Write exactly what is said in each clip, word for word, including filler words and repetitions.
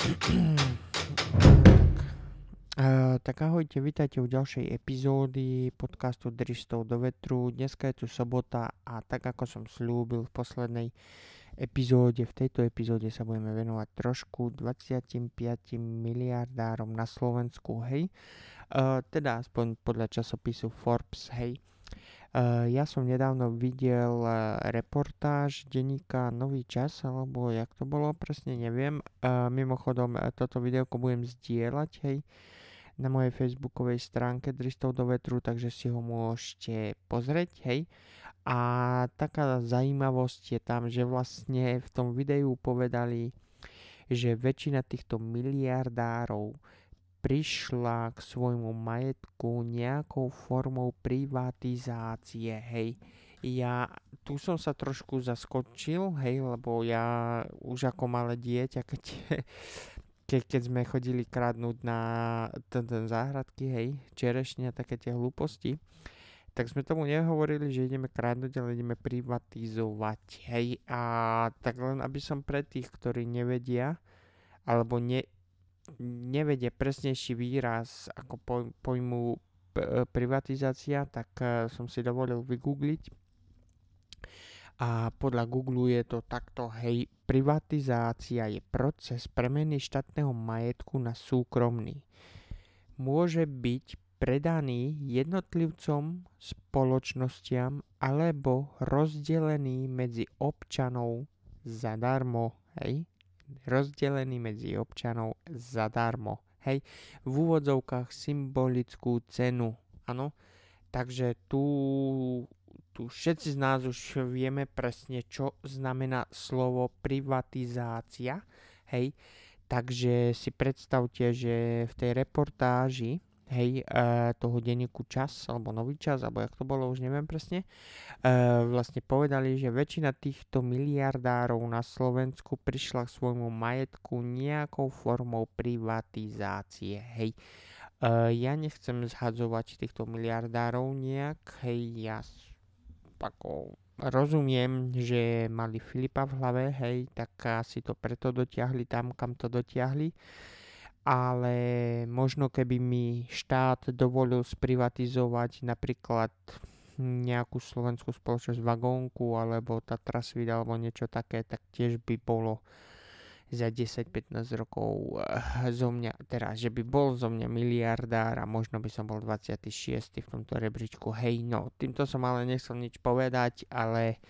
Uh, tak ahojte, vítajte u ďalšej epizódy podcastu Dristov do vetru. Dneska je tu sobota a tak ako som slúbil v poslednej epizóde, v tejto epizóde sa budeme venovať trošku dvadsaťpäť miliardárom na Slovensku, hej. Uh, teda aspoň podľa časopisu Forbes, hej. Uh, ja som nedávno videl reportáž denníka Nový čas, alebo jak to bolo, presne neviem. Uh, mimochodom, toto videoko budem zdieľať, hej, na mojej facebookovej stránke Dristov do vetru, takže si ho môžete pozrieť, hej. A taká zaujímavosť je tam, že vlastne v tom videu povedali, že väčšina týchto miliardárov prišla k svojmu majetku nejakou formou privatizácie, hej. Ja tu som sa trošku zaskočil, hej, lebo ja už ako malé dieťa, keď Ke, keď sme chodili kradnúť na ten, ten záhradky, hej, čerešne a také tie hlúposti, tak sme tomu nehovorili, že ideme kradnúť, ale ideme privatizovať, hej. A tak len aby som pre tých, ktorí nevedia, alebo ne, nevedia presnejší výraz ako poj, pojmu p- privatizácia, tak uh, som si dovolil vygoogliť. A podľa Google je to takto, hej, privatizácia je proces premeny štátneho majetku na súkromný. Môže byť predaný jednotlivcom, spoločnostiam alebo rozdelený medzi občanov zadarmo, hej. Rozdelený medzi občanov zadarmo, hej. V úvodzovkách symbolickú cenu, áno. Takže tu... Tu všetci z nás už vieme presne, čo znamená slovo privatizácia, hej, takže si predstavte, že v tej reportáži, hej, e, toho denníku Čas, alebo Nový čas, alebo jak to bolo, už neviem presne, e, vlastne povedali, že väčšina týchto miliardárov na Slovensku prišla k svojmu majetku nejakou formou privatizácie, hej. E, ja nechcem zhadzovať týchto miliardárov nejak, hej, ja ako rozumiem, že mali Filipa v hlave, hej, tak asi to preto dotiahli tam, kam to dotiahli, ale možno keby mi štát dovolil sprivatizovať napríklad nejakú slovenskú spoločnosť Vagónku alebo Tatrasvit alebo niečo také, tak tiež by bolo za desať pätnásť rokov zo mňa, teraz, že by bol zo mňa miliardár a možno by som bol dvadsiaty šiesty v tomto rebríčku. Hej, no, týmto som ale nechcel nič povedať, ale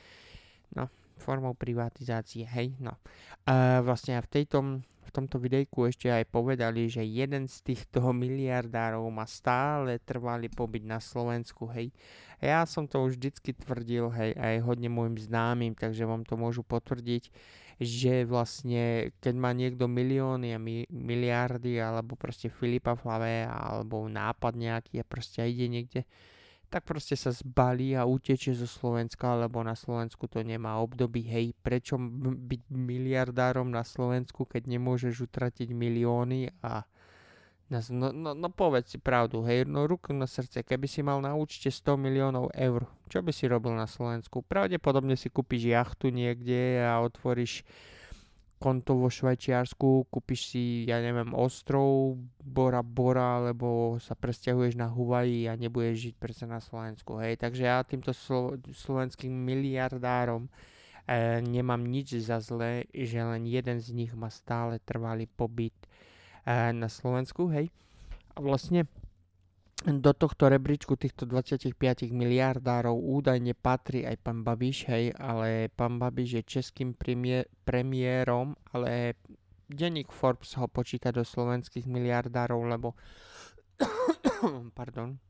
no, formou privatizácie, hej, no. E, vlastne v tejto, v tomto videjku ešte aj povedali, že jeden z týchto miliardárov má stále trvalý pobyt na Slovensku, hej. Ja som to už vždycky tvrdil, hej, aj hodne môjim známym, takže vám to môžu potvrdiť, že vlastne, keď má niekto milióny a mi, miliardy, alebo proste Filipa v hlave, alebo nápad nejaký a proste ide niekde, tak proste sa zbalí a uteče zo Slovenska, lebo na Slovensku to nemá období. Hej, prečo byť miliardárom na Slovensku, keď nemôžeš utratiť milióny a... No, no, no povedz si pravdu, hej, no ruku na srdce, keby si mal na účte sto miliónov eur, čo by si robil na Slovensku? Pravdepodobne si kúpiš jachtu niekde a otvoríš konto vo Švajčiarsku, kúpiš si, ja neviem, ostrov Bora Bora, alebo sa presťahuješ na Hawaii a nebudeš žiť predsa na Slovensku, hej. Takže ja týmto slo- slovenským miliardárom eh, nemám nič za zlé, že len jeden z nich má stále trvalý pobyt na Slovensku, hej. A vlastne do tohto rebríčku týchto dvadsaťpäť miliardárov údajne patrí aj pán Babiš, hej, ale pán Babiš je českým premiér, premiérom, ale denník Forbes ho počíta do slovenských miliardárov, lebo pardon,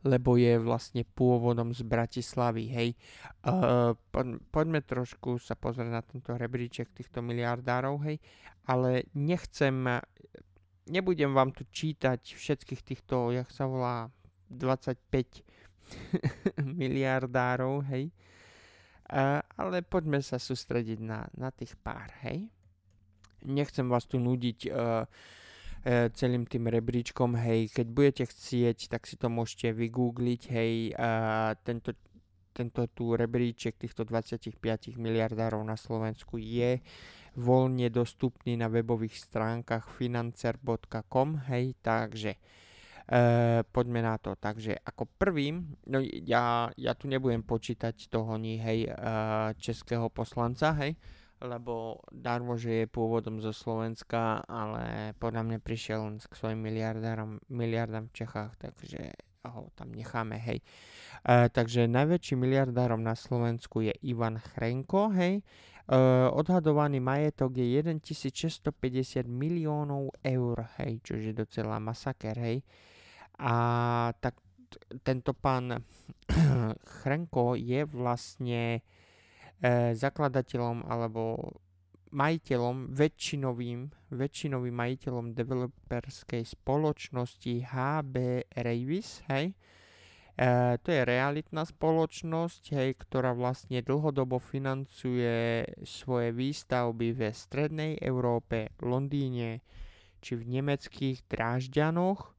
lebo je vlastne pôvodom z Bratislavy, hej. Uh, po, poďme trošku sa pozrieť na tento rebríček týchto miliardárov, hej, ale nechcem, nebudem vám tu čítať všetkých týchto, jak sa volá, dvadsaťpäť miliardárov, hej, uh, ale poďme sa sústrediť na, na tých pár, hej. Nechcem vás tu nudiť uh, celým tým rebríčkom, hej, keď budete chcieť, tak si to môžete vygoogliť, hej, a tento, tento tu rebríček týchto dvadsaťpäť miliardárov na Slovensku je v voľne dostupný na webových stránkach financer bodka com, hej, takže Uh, poďme na to. Takže ako prvým, no ja, ja tu nebudem počítať toho ni, hej, uh, českého poslanca, hej, lebo darmo, že je pôvodom zo Slovenska, ale podľa mňa prišiel len k svojim miliardárom, miliardám v Čechách, takže ho tam necháme, hej. Uh, takže najväčším miliardárom na Slovensku je Ivan Chrenko, hej. Uh, odhadovaný majetok je tisícšesťstopäťdesiat miliónov eur, hej, čo je docela masaker, hej. A tak t- tento pán Chrenko je vlastne e, zakladateľom alebo majiteľom, väčšinovým, väčšinovým majiteľom developerskej spoločnosti há bé Ravis, hej. E, to je realitná spoločnosť, hej, ktorá vlastne dlhodobo financuje svoje výstavby ve strednej Európe, Londýne či v nemeckých Drážďanoch.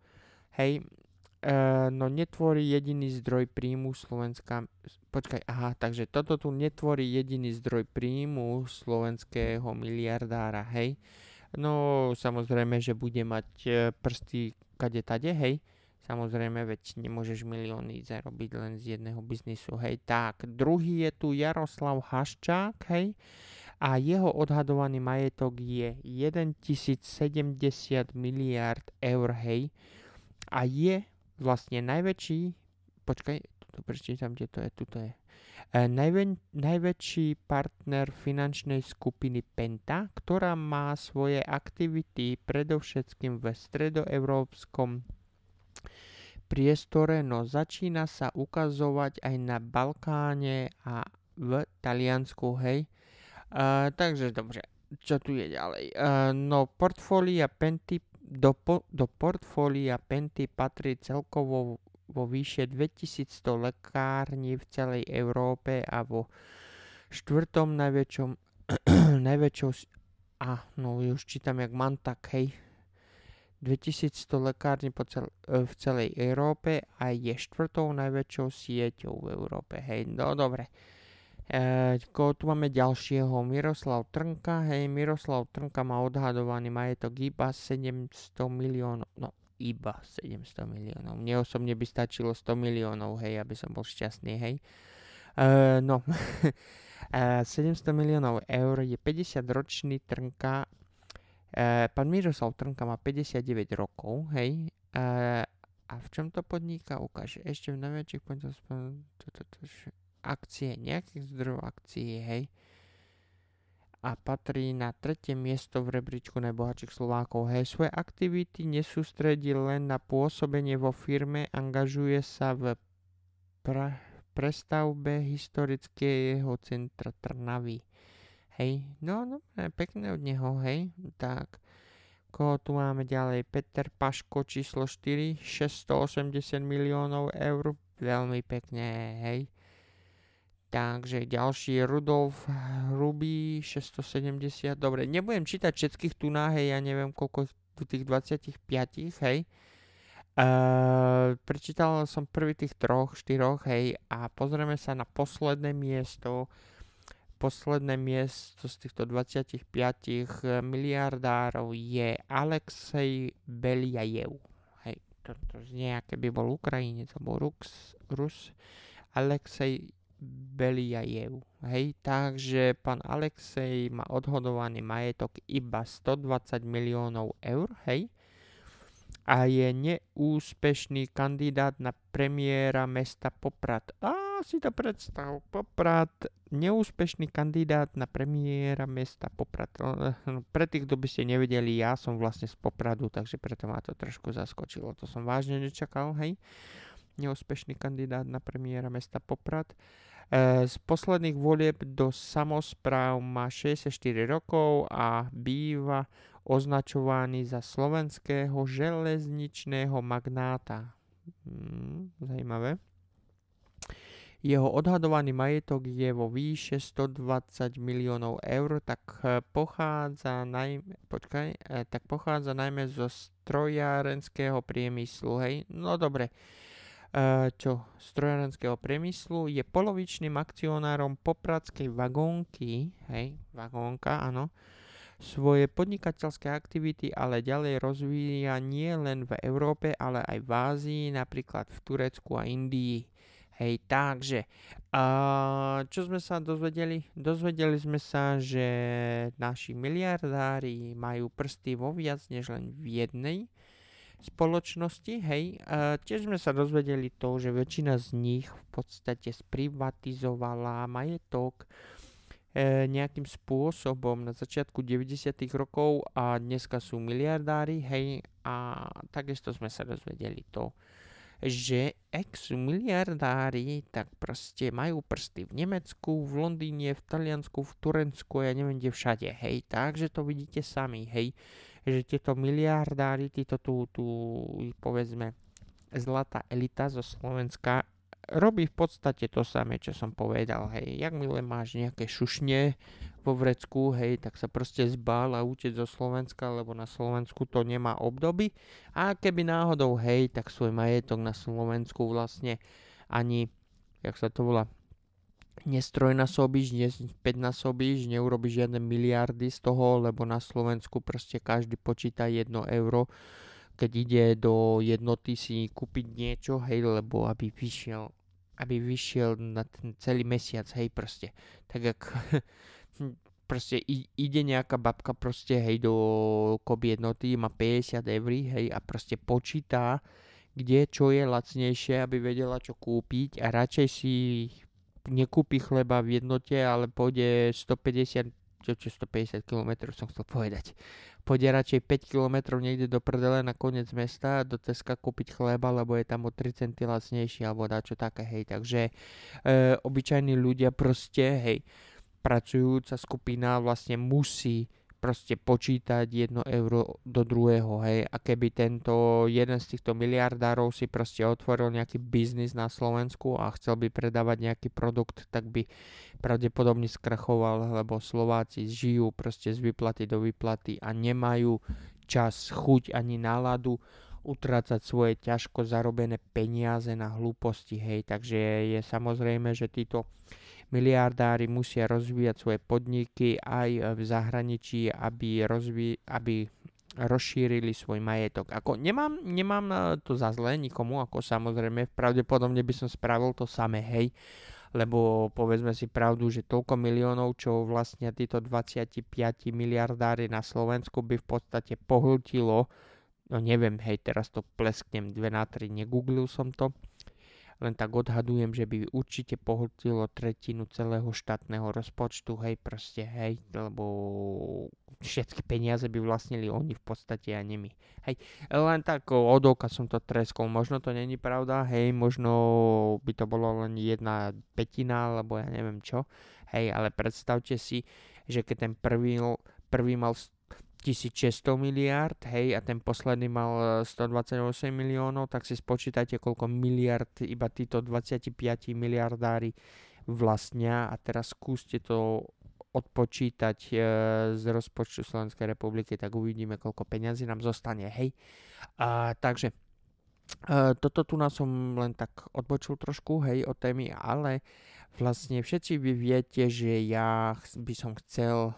Hej, e, no netvorí jediný zdroj príjmu Slovenska, počkaj, aha, takže toto tu netvorí jediný zdroj príjmu slovenského miliardára, hej. No samozrejme, že bude mať e, prsty kade tade, hej. Samozrejme, veď nemôžeš milióny zarobiť len z jedného biznisu, hej. Tak, druhý je tu Jaroslav Haščák, hej. A jeho odhadovaný majetok je tisícsedemdesiat miliárd eur, hej. A je vlastne najväčší, počkaj, tu prečítam, kde to je, tu je. E, najvä, najväčší partner finančnej skupiny Penta, ktorá má svoje aktivity predovšetkým ve stredoeurópskom priestore, no začína sa ukazovať aj na Balkáne a v Taliansku, hej. E, takže dobre, čo tu je ďalej? E, no portfólia Penty Do, po, do portfólia Penty patrí celkovo vo výše dvetisícsto lekární v celej Európe a vo štvrtom najväčšom najväčšou a no už čítam jak mantak, hej, dvetisícsto lekární po cel, v celej Európe a je štvrtou najväčšou sieťou v Európe, hej. No dobre. E, tu máme ďalšieho, Miroslav Trnka, hej, Miroslav Trnka má odhadovaný majetok iba sedemsto miliónov, no iba sedemsto miliónov, mne osobne by stačilo sto miliónov, hej, aby som bol šťastný, hej. E, no, e, sedemsto miliónov eur je päťdesiatročný Trnka, e, pán Miroslav Trnka má päťdesiatdeväť rokov, hej, e, a v čom to podniká, ukáže, ešte v najväčších podnikoch, akcie, nejakých zdrojov akcií, hej. A patrí na tretie miesto v rebríčku najbohatších Slovákov, hej. Svoje aktivity nesústredí len na pôsobenie vo firme, angažuje sa v pra- prestavbe historického centra Trnavy, hej. No, no, pekné od neho, hej. Tak, koho tu máme ďalej? Peter Paško číslo štyri, šesťstoosemdesiat miliónov eur, veľmi pekné, hej. Takže ďalší Rudolf Ruby šesťstosedemdesiat. Dobre, nebudem čítať všetkých tu na, hej, ja neviem koľko tu tých dvadsaťpäť, hej. E, prečítal som prvý tých troch, štyroch, hej, a pozrieme sa na posledné miesto. Posledné miesto z týchto dvadsaťpäť miliardárov je Alexej Beliajev. Hej, toto znie, keby bol Ukrajinec, alebo Rus, Rus. Alexej Beliajev, hej, takže pán Alexej má odhodovaný majetok iba stodvadsať miliónov eur, hej, a je neúspešný kandidát na premiéra mesta Poprad. Á, si to predstav, Poprad, neúspešný kandidát na premiéra mesta Poprad. Pre tých, kto by ste nevedeli, ja som vlastne z Popradu, takže preto ma to trošku zaskočilo, to som vážne nečakal, hej. Neúspešný kandidát na premiéra mesta Poprad. E, z posledných volieb do samospráv má šesťdesiatštyri rokov a býva označovaný za slovenského železničného magnáta. Hmm, zajímavé. Jeho odhadovaný majetok je vo výše stodvadsať miliónov eur, tak pochádza najmä, počkaj, e, tak pochádza najmä zo strojárenského priemyslu, hej. No dobre. Čo strojárenského priemyslu, je polovičným akcionárom popradskej vagónky, hej, vagónka, áno, Svoje podnikateľské aktivity ale ďalej rozvíja nie len v Európe, ale aj v Ázii, napríklad v Turecku a Indii. Hej, takže, a čo sme sa dozvedeli? Dozvedeli sme sa, že naši miliardári majú prsty vo viac než len v jednej spoločnosti, hej. A tiež sme sa dozvedeli to, že väčšina z nich v podstate sprivatizovala majetok nejakým spôsobom na začiatku deväťdesiatych rokov a dneska sú miliardári, hej, a takisto sme sa dozvedeli to, že ex-miliardári tak proste majú prsty v Nemecku, v Londýne, v Taliansku, v Turecku, ja neviem kde všade, hej, takže to vidíte sami, hej, že tieto miliardári, títo tu, tu povedzme zlatá elita zo Slovenska robí v podstate to samé, čo som povedal, hej. Jak milé máš nejaké šušne vo vrecku, hej, tak sa proste zbál a uteč zo Slovenska, lebo na Slovensku to nemá obdoby. A keby náhodou, hej, tak svoj majetok na Slovensku vlastne ani, jak sa to volá, nestrojnásobíš, päťnásobíš, neurobiš žiadne miliardy z toho, lebo na Slovensku proste každý počíta jedno euro, keď ide do jednoty si kúpiť niečo, hej, lebo aby vyšiel aby vyšiel na ten celý mesiac, hej, proste. Tak ak proste ide nejaká babka proste, hej, do koby jednoty, má päťdesiat eur, hej, a proste počíta, kde čo je lacnejšie, aby vedela, čo kúpiť, a radšej si nekúpi chleba v jednote, ale pôjde stopäťdesiat, čo, čo stopäťdesiat kilometrov som chcel povedať. Pôjde radšej päť kilometrov niekde do prdele na koniec mesta do Teska kúpiť chleba, lebo je tam o tri centy lacnejšie alebo dačo také, hej. Takže e, obyčajní ľudia proste, hej, pracujúca skupina vlastne musí proste počítať jedno euro do druhého, hej. A keby tento jeden z týchto miliardárov si proste otvoril nejaký biznis na Slovensku a chcel by predávať nejaký produkt, tak by pravdepodobne skrachoval, lebo Slováci žijú proste z výplaty do výplaty a nemajú čas, chuť ani náladu utrácať svoje ťažko zarobené peniaze na hlúposti, hej. Takže je samozrejme, že títo miliardári musia rozvíjať svoje podniky aj v zahraničí, aby, rozví, aby rozšírili svoj majetok. Ako, nemám, nemám to za zlé nikomu, ako samozrejme, pravdepodobne by som spravil to samé, hej, lebo povedzme si pravdu, že toľko miliónov, čo vlastne títo dvadsaťpäť miliardári na Slovensku by v podstate pohltilo, no neviem, hej, teraz to plesknem dve na tri, negooglil som to, len tak odhadujem, že by určite pohltilo tretinu celého štátneho rozpočtu, hej, proste, hej, lebo všetky peniaze by vlastnili oni v podstate a nemi, hej. Len tak od oka som to treskol, možno to není pravda, hej, možno by to bolo len jedna petina, alebo ja neviem čo, hej, ale predstavte si, že keď ten prvý, prvý mal tisícšesťsto miliárd, hej, a ten posledný mal stodvadsaťosem miliónov, tak si spočítajte, koľko miliard iba títo dvadsaťpäť miliardári vlastnia, a teraz skúste to odpočítať e, z rozpočtu Slovenskej republiky, tak uvidíme, koľko peňazí nám zostane, hej. A, takže Uh, toto tu nás som len tak odbočil trošku, hej, o témy, ale vlastne všetci vy viete, že ja by som chcel,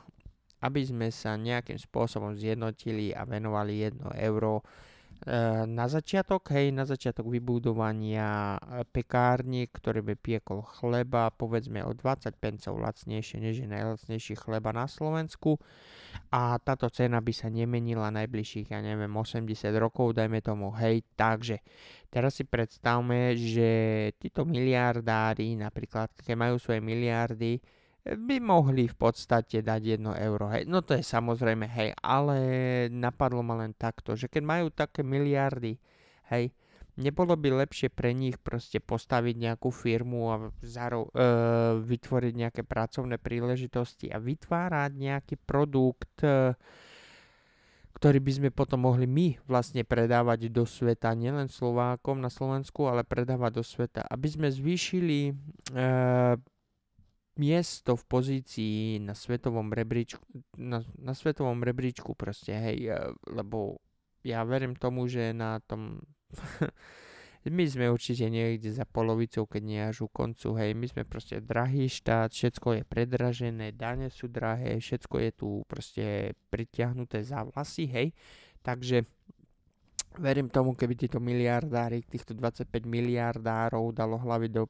aby sme sa nejakým spôsobom zjednotili a venovali jedno euro uh, na začiatok, hej, na začiatok vybudovania pekárni, ktorý by piekol chleba, povedzme o dvadsať pencov lacnejšie, než je najlacnejší chleba na Slovensku, a táto cena by sa nemenila najbližších, ja neviem, osemdesiat rokov, dajme tomu, hej. Takže teraz si predstavme, že títo miliardári, napríklad, keď majú svoje miliardy, by mohli v podstate dať jedno euro, hej. No to je samozrejme, hej, ale napadlo ma len takto, že keď majú také miliardy, hej, nebolo by lepšie pre nich proste postaviť nejakú firmu a zaro- e, vytvoriť nejaké pracovné príležitosti a vytvárať nejaký produkt, e, ktorý by sme potom mohli my vlastne predávať do sveta, nielen Slovákom na Slovensku, ale predávať do sveta, aby sme zvýšili e, miesto v pozícii na svetovom rebríčku, na, na svetovom rebríčku proste, hej, e, lebo ja verím tomu, že na tom My sme určite niekde za polovicou, keď nie až u koncu, hej, my sme proste drahý štát, všetko je predražené, dane sú drahé, všetko je tu proste pritiahnuté za vlasy, hej, takže verím tomu, keby títo miliardári, týchto dvadsaťpäť miliardárov dalo hlavy do,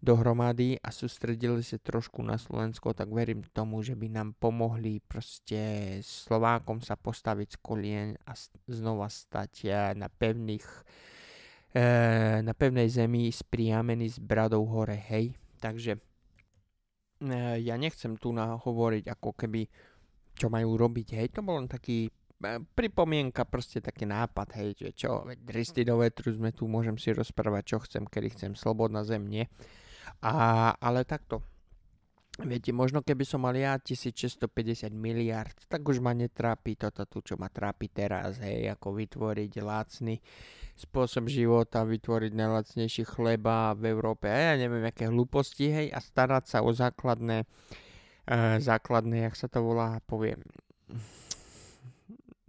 dohromady a sústredili sa trošku na Slovensko, tak verím tomu, že by nám pomohli proste Slovákom sa postaviť z kolien a znova stať na pevných na pevnej zemi spriamený s bradou hore, hej. Takže ja nechcem tu nahovoriť ako keby čo majú robiť, hej. To bol len taký pripomienka, proste taký nápad, hej, že čo, dristy do vetru sme tu, môžem si rozprávať čo chcem, kedy chcem, slobodná zem, nie. A, ale takto. Viete, možno keby som mal ja tisícšesťstopäťdesiat miliárd, tak už ma netrápi toto tu, čo ma trápi teraz, hej, ako vytvoriť lacný spôsob života, vytvoriť najlacnejší chleba v Európe a ja neviem, aké hlúposti, hej, a starať sa o základné, e, základné, jak sa to volá, poviem,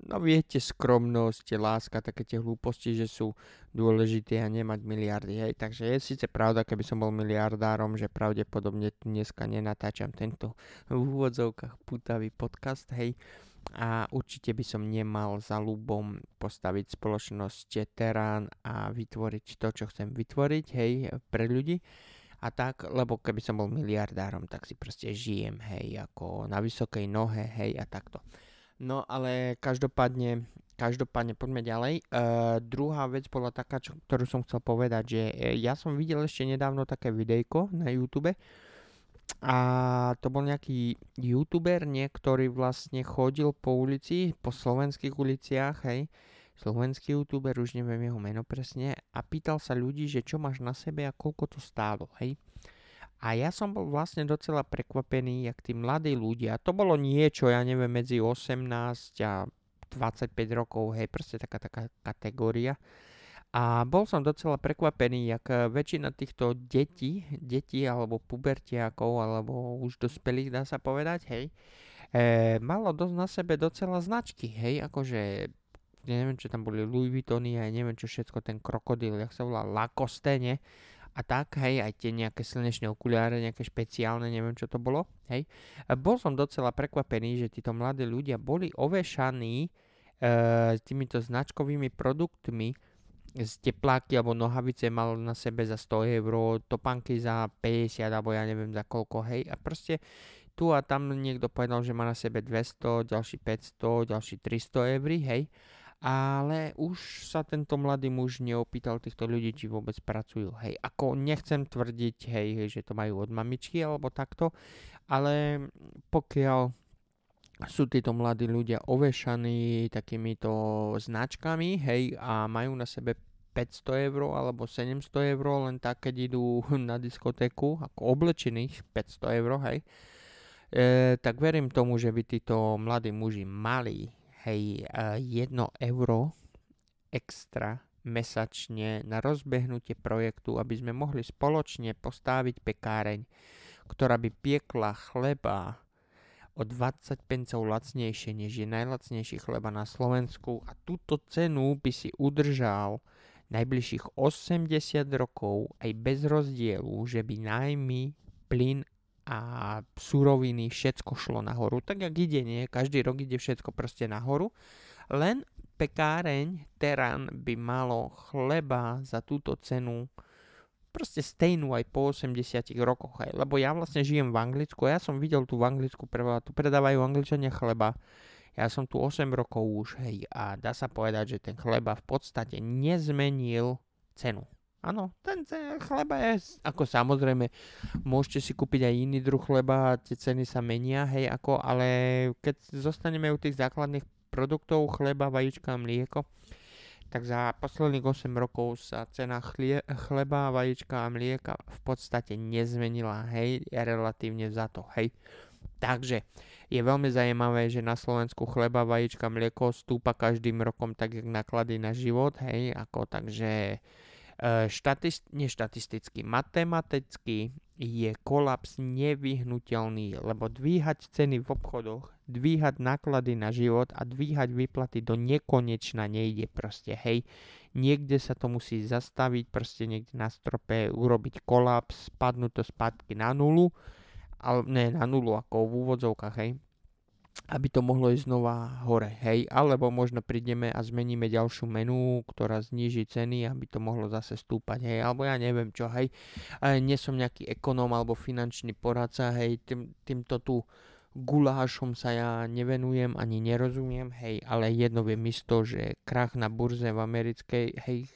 no viete, skromnosť, láska, také tie hlúposti, že sú dôležité a nemať miliardy, hej, takže je síce pravda, keby som bol miliardárom, že pravdepodobne dneska nenatáčam tento v úvodzovkách putavý podcast, hej, a určite by som nemal za ľubom postaviť spoločnosť Terán a vytvoriť to, čo chcem vytvoriť, hej, pre ľudí a tak, lebo keby som bol miliardárom, tak si proste žijem, hej, ako na vysokej nohe, hej, a takto. No ale každopádne, každopádne poďme ďalej. E, druhá vec bola taká, čo, ktorú som chcel povedať, že ja som videl ešte nedávno také videjko na YouTube, a to bol nejaký youtuber, niektorý vlastne chodil po ulici, po slovenských uliciach, hej, slovenský youtuber, už neviem jeho meno presne, a pýtal sa ľudí, že čo máš na sebe a koľko to stálo, hej. A ja som bol vlastne docela prekvapený, jak tí mladí ľudia, to bolo niečo, ja neviem, medzi osemnásť a dvadsaťpäť rokov, hej, proste taká, taká kategória. A bol som docela prekvapený, jak väčšina týchto detí, detí alebo pubertiakov, alebo už dospelých, dá sa povedať, hej, e, malo dosť na sebe docela značky, hej, akože, neviem, čo tam boli Louis Vuittony, aj neviem, čo všetko, ten krokodil, jak sa volá, Lacoste, ne? A tak, hej, aj tie nejaké slnečné okuliare, nejaké špeciálne, neviem, čo to bolo, hej. E, bol som docela prekvapený, že títo mladí ľudia boli ovešaní e, týmito značkovými produktmi. Z tepláky alebo nohavice mal na sebe za sto eur, topánky za päťdesiat alebo ja neviem za koľko, hej. A proste tu a tam niekto povedal, že má na sebe dvesto, ďalší päťsto, ďalší tristo eur, hej. Ale už sa tento mladý muž neopýtal týchto ľudí, či vôbec pracujú, hej. Ako nechcem tvrdiť, hej, hej, že to majú od mamičky alebo takto, ale pokiaľ sú títo mladí ľudia ovešaní takýmito značkami, hej, a majú na sebe päťsto eur alebo sedemsto eur, len tak, keď idú na diskotéku, ako oblečených päťsto eur, hej, e, tak verím tomu, že by títo mladí muži mali, hej, jedno euro extra mesačne na rozbehnutie projektu, aby sme mohli spoločne postaviť pekáreň, ktorá by piekla chleba o dvadsať pencov lacnejšie, než je najlacnejší chleba na Slovensku, a túto cenu by si udržal najbližších osemdesiat rokov aj bez rozdielu, že by nájmy, plyn a suroviny všetko šlo nahoru. Tak jak ide, nie? Každý rok ide všetko proste nahoru. Len pekáreň Terán by malo chleba za túto cenu proste stejnú aj po osemdesiatich rokoch, hej. Lebo ja vlastne žijem v Anglicku, ja som videl tu v Anglicku, prvá, tu predávajú Angličania chleba, ja som tu osem rokov už, hej, a dá sa povedať, že ten chleba v podstate nezmenil cenu. Áno, ten chleba je, ako samozrejme, môžete si kúpiť aj iný druh chleba, tie ceny sa menia, hej, ako, ale keď zostaneme u tých základných produktov, chleba, vajíčka, mlieko, tak za posledných osem rokov sa cena chlie, chleba, vajíčka a mlieka v podstate nezmenila, hej, relatívne za to, hej. Takže je veľmi zaujímavé, že na Slovensku chleba, vajíčka, mlieko stúpa každým rokom tak, jak náklady na život, hej, ako takže štatist, neštatisticky, matematicky je kolaps nevyhnutelný, lebo dvíhať ceny v obchodoch dvíhať náklady na život a dvíhať výplaty do nekonečna nejde proste, hej. Niekde sa to musí zastaviť, proste niekde na strope urobiť kolaps, spadnú to spadky na nulu, ale ne na nulu ako v úvodzovkách, hej. Aby to mohlo ísť znova hore, hej. Alebo možno prídeme a zmeníme ďalšiu menu, ktorá zníži ceny, aby to mohlo zase stúpať, hej. Alebo ja neviem čo, hej. E, nie som nejaký ekonóm alebo finančný poradca, hej. Tým, týmto tu gulášom sa ja nevenujem ani nerozumiem, hej, ale jedno viem isto, že krach na burze v americkej, hej,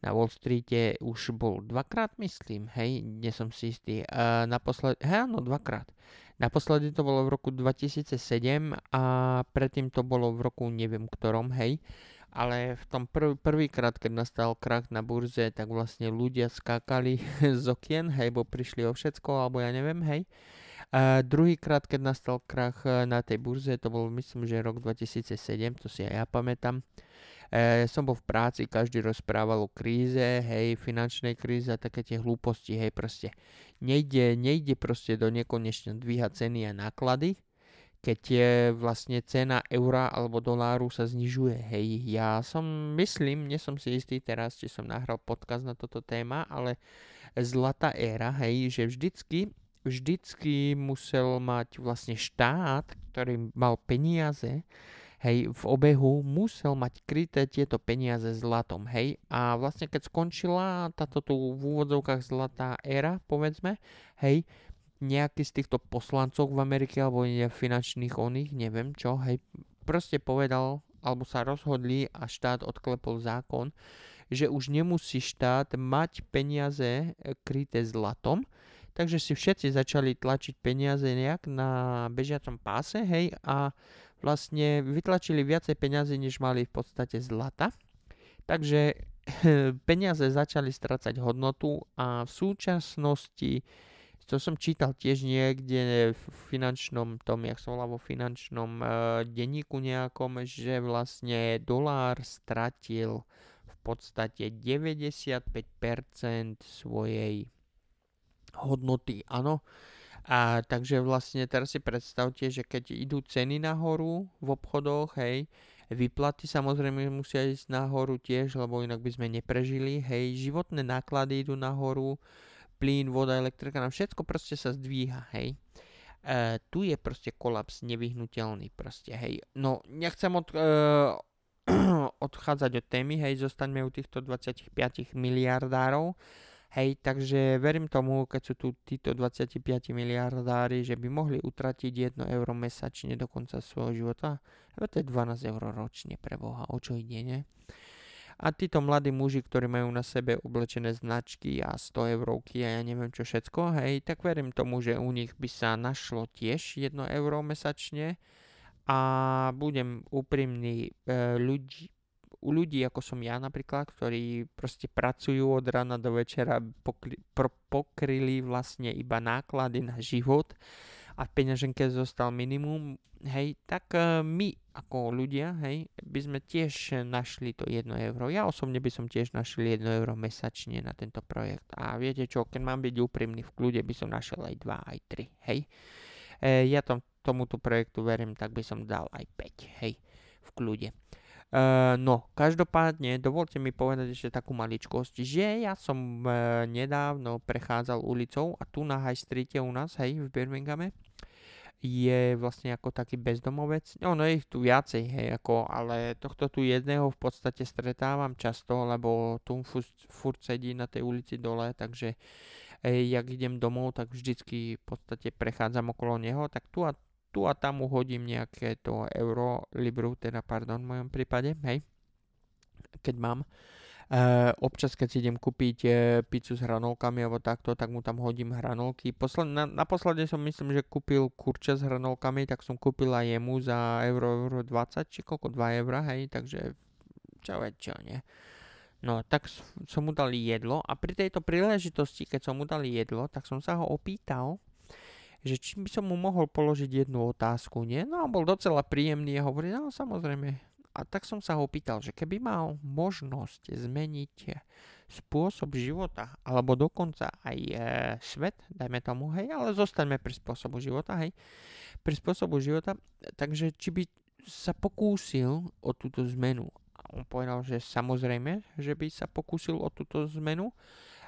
na Wall Streete už bol dvakrát, myslím, hej, nie som si istý, uh, naposled, hej, áno, dvakrát. Naposledy to bolo v roku dvetisícsedem a predtým to bolo v roku neviem ktorom, hej, ale v tom prv, prvýkrát, keď nastal krach na burze, tak vlastne ľudia skákali z okien, hej, bo prišli o všetko, alebo ja neviem, hej. Uh, druhýkrát, keď nastal krach na tej burze, to bol myslím, že rok dvetisícsedem, to si aj ja pamätám. Uh, som bol v práci, každý rozprával o kríze, hej, finančnej kríze a také tie hlúposti, hej, proste nejde, nejde proste do nekonečna dvíhať ceny a náklady, keď je vlastne cena eura alebo doláru sa znižuje, hej. Ja som, myslím, nie som si istý teraz, či som nahral podcast na toto téma, ale zlatá éra, hej, že vždycky vždycky musel mať vlastne štát, ktorý mal peniaze, hej, v obehu, musel mať kryté tieto peniaze zlatom, hej. A vlastne keď skončila táto tu v úvodzovkách zlatá éra, povedzme, hej, nejaký z týchto poslancov v Amerike alebo finančných oných, neviem čo, hej, proste povedal, alebo sa rozhodli a štát odklepol zákon, že už nemusí štát mať peniaze kryté zlatom. Takže si všetci začali tlačiť peniaze nejak na bežiacom páse, hej, a vlastne vytlačili viacej peniazy, než mali v podstate zlata. Takže peniaze začali strácať hodnotu a v súčasnosti, to som čítal tiež niekde v finančnom tom, jak som volal, vo finančnom e, denníku nejakom, že vlastne dolár stratil v podstate deväťdesiatpäť percent svojej hodnoty, áno. A takže vlastne teraz si predstavte, že keď idú ceny nahoru v obchodoch, hej, výplaty samozrejme musia ísť nahoru tiež, lebo inak by sme neprežili, hej, životné náklady idú nahoru, plyn, voda, elektrika, na všetko proste sa zdvíha, hej. E, tu je proste kolaps nevyhnutelný proste, hej. No, nechcem od, e, odchádzať od témy, hej, zostaňme u týchto dvadsaťpäť miliardárov, hej, takže verím tomu, keď sú tu títo dvadsaťpäť miliardári, že by mohli utratiť jedno euro mesačne do konca svojho života. Lebo to je dvanásť eur ročne, pre Boha, o čo ide, ne? A títo mladí muži, ktorí majú na sebe oblečené značky a sto eurovky a ja neviem čo všetko, hej, tak verím tomu, že u nich by sa našlo tiež jedno euro mesačne. A budem úprimný, e, ľudí, u ľudí, ako som ja napríklad, ktorí proste pracujú od rána do večera, pokry, pro, pokryli vlastne iba náklady na život a v peňaženke zostal minimum, hej, tak my ako ľudia, hej, by sme tiež našli to jedno euro. Ja osobne by som tiež našiel jedno euro mesačne na tento projekt. A viete čo, keď mám byť úprimný, v kľude by som našiel aj dva, aj tri, hej. E, ja tom, tomuto projektu verím, tak by som dal aj päť, hej, v kľude. Uh, no, každopádne, dovolte mi povedať ešte takú maličkosť, že ja som uh, nedávno prechádzal ulicou a tu na High Streete u nás, hej, v Birminghame, je vlastne ako taký bezdomovec. No, no je ich tu viacej, hej, ako, ale tohto tu jedného v podstate stretávam často, lebo tu furt sedí na tej ulici dole, takže hej, jak idem domov, tak vždycky v podstate prechádzam okolo neho, tak tu a tu a tam uhodím nejaké to euro, libru, teda pardon, v mojom prípade, hej, keď mám. E, občas, keď si idem kúpiť e, pizzu s hranolkami alebo takto, tak mu tam hodím hranolky. Posled, na, naposledy som myslím, že kúpil kurča s hranolkami, tak som kúpila jemu za euro, euro dvadsať, či koľko, dva eurá, hej, takže čo veď, čo nie. No, tak som mu dal jedlo a pri tejto príležitosti, keď som mu dal jedlo, tak som sa ho opýtal, že či by som mu mohol položiť jednu otázku, nie? No a bol docela príjemný a hovorí, no samozrejme. A tak som sa ho pýtal, že keby mal možnosť zmeniť spôsob života, alebo dokonca aj e, svet, dajme tomu, hej, ale zostaňme pri spôsobu života, hej, pri spôsobu života, takže či by sa pokúsil o túto zmenu. A on povedal, že samozrejme, že by sa pokúsil o túto zmenu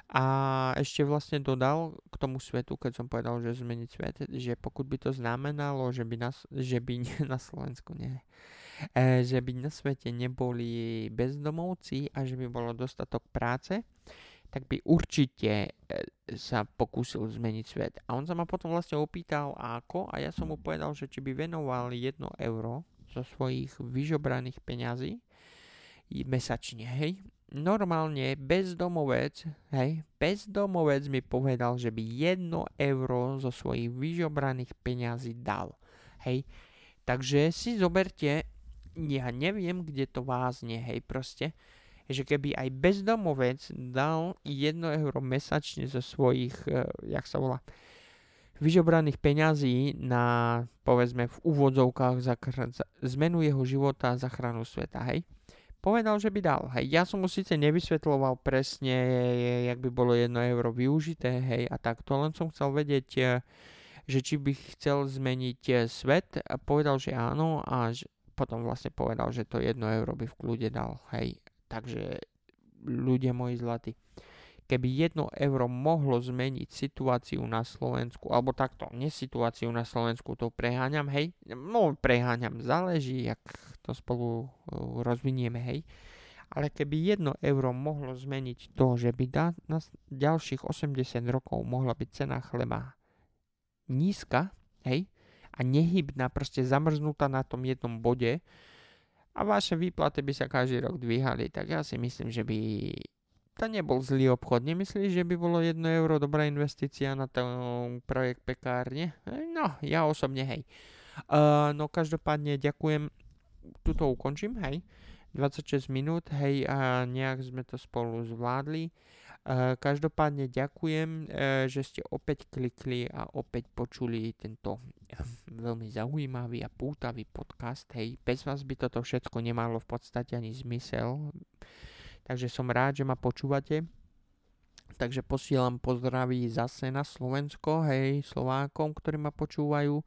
a ešte vlastne dodal k tomu svetu, keď som povedal, že zmeniť svet, že pokud by to znamenalo, že by na, že by nie, na Slovensku nie, že by na svete neboli bezdomovci a že by bolo dostatok práce, tak by určite sa pokúsil zmeniť svet. A on sa ma potom vlastne opýtal, ako, a ja som mu povedal, že či by venoval jedno euro zo svojich vyžobraných peňazí mesačne, hej. Normálne bezdomovec, hej, bezdomovec mi povedal, že by jedno euro zo svojich vyžobraných peňazí dal, hej. Takže si zoberte, ja neviem, kde to vázne, hej, proste, že keby aj bezdomovec dal jedno euro mesačne zo svojich, eh, jak sa volá, vyžobraných peňazí na, povedzme, v úvodzovkách zakr- za- zmenu jeho života a zachranu sveta, hej. Povedal, že by dal, hej. Ja som mu síce nevysvetľoval presne, jak by bolo jedno euro využité, hej, a takto, len som chcel vedieť, eh, že či by chcel zmeniť svet, a povedal, že áno, a že potom vlastne povedal, že to jedno euro by v kľude dal, hej. Takže ľudia moji zlatí, keby jedno euro mohlo zmeniť situáciu na Slovensku, alebo takto, nie situáciu na Slovensku, to preháňam, hej, no preháňam, záleží, jak to spolu uh, rozvinieme, hej, ale keby jedno euro mohlo zmeniť to, že by da, na ďalších osemdesiat rokov mohla byť cena chleba nízka, hej, a nehybná, proste zamrznutá na tom jednom bode a vaše výplaty by sa každý rok dvíhali, tak ja si myslím, že by to nebol zlý obchod. Nemyslíš, že by bolo jedno euro dobrá investícia na ten projekt pekárne? No, ja osobne, hej. Uh, no, každopádne ďakujem. Tuto ukončím, hej. dvadsaťšesť minút, hej, a nejak sme to spolu zvládli. Uh, každopádne ďakujem, uh, že ste opäť klikli a opäť počuli tento uh, veľmi zaujímavý a pútavý podcast. Hej, bez vás by toto všetko nemalo v podstate ani zmysel. Takže som rád, že ma počúvate. Takže posielam pozdraví zase na Slovensko, hej, Slovákom, ktorí ma počúvajú.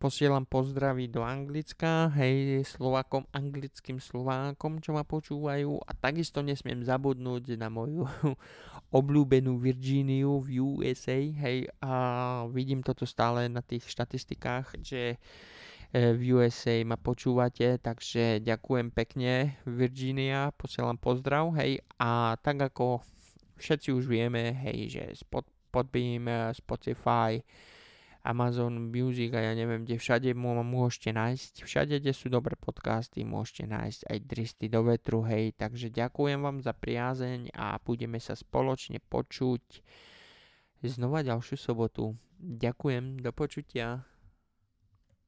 Posielam pozdraví do Anglicka, hej, Slovákom, anglickým Slovákom, čo ma počúvajú. A takisto nesmiem zabudnúť na moju obľúbenú Virginiu v ú es á, hej. A vidím toto stále na tých štatistikách, že v ú es á ma počúvate, takže ďakujem pekne, Virginia, posielam pozdrav, hej. A tak ako všetci už vieme, hej, že spod, Podbeam, Spotify, Amazon Music a ja neviem, kde všade môžete nájsť, všade, kde sú dobré podcasty, môžete nájsť aj Dristy do vetru, hej, takže ďakujem vám za priazeň a budeme sa spoločne počuť znova ďalšiu sobotu. Ďakujem, do počutia.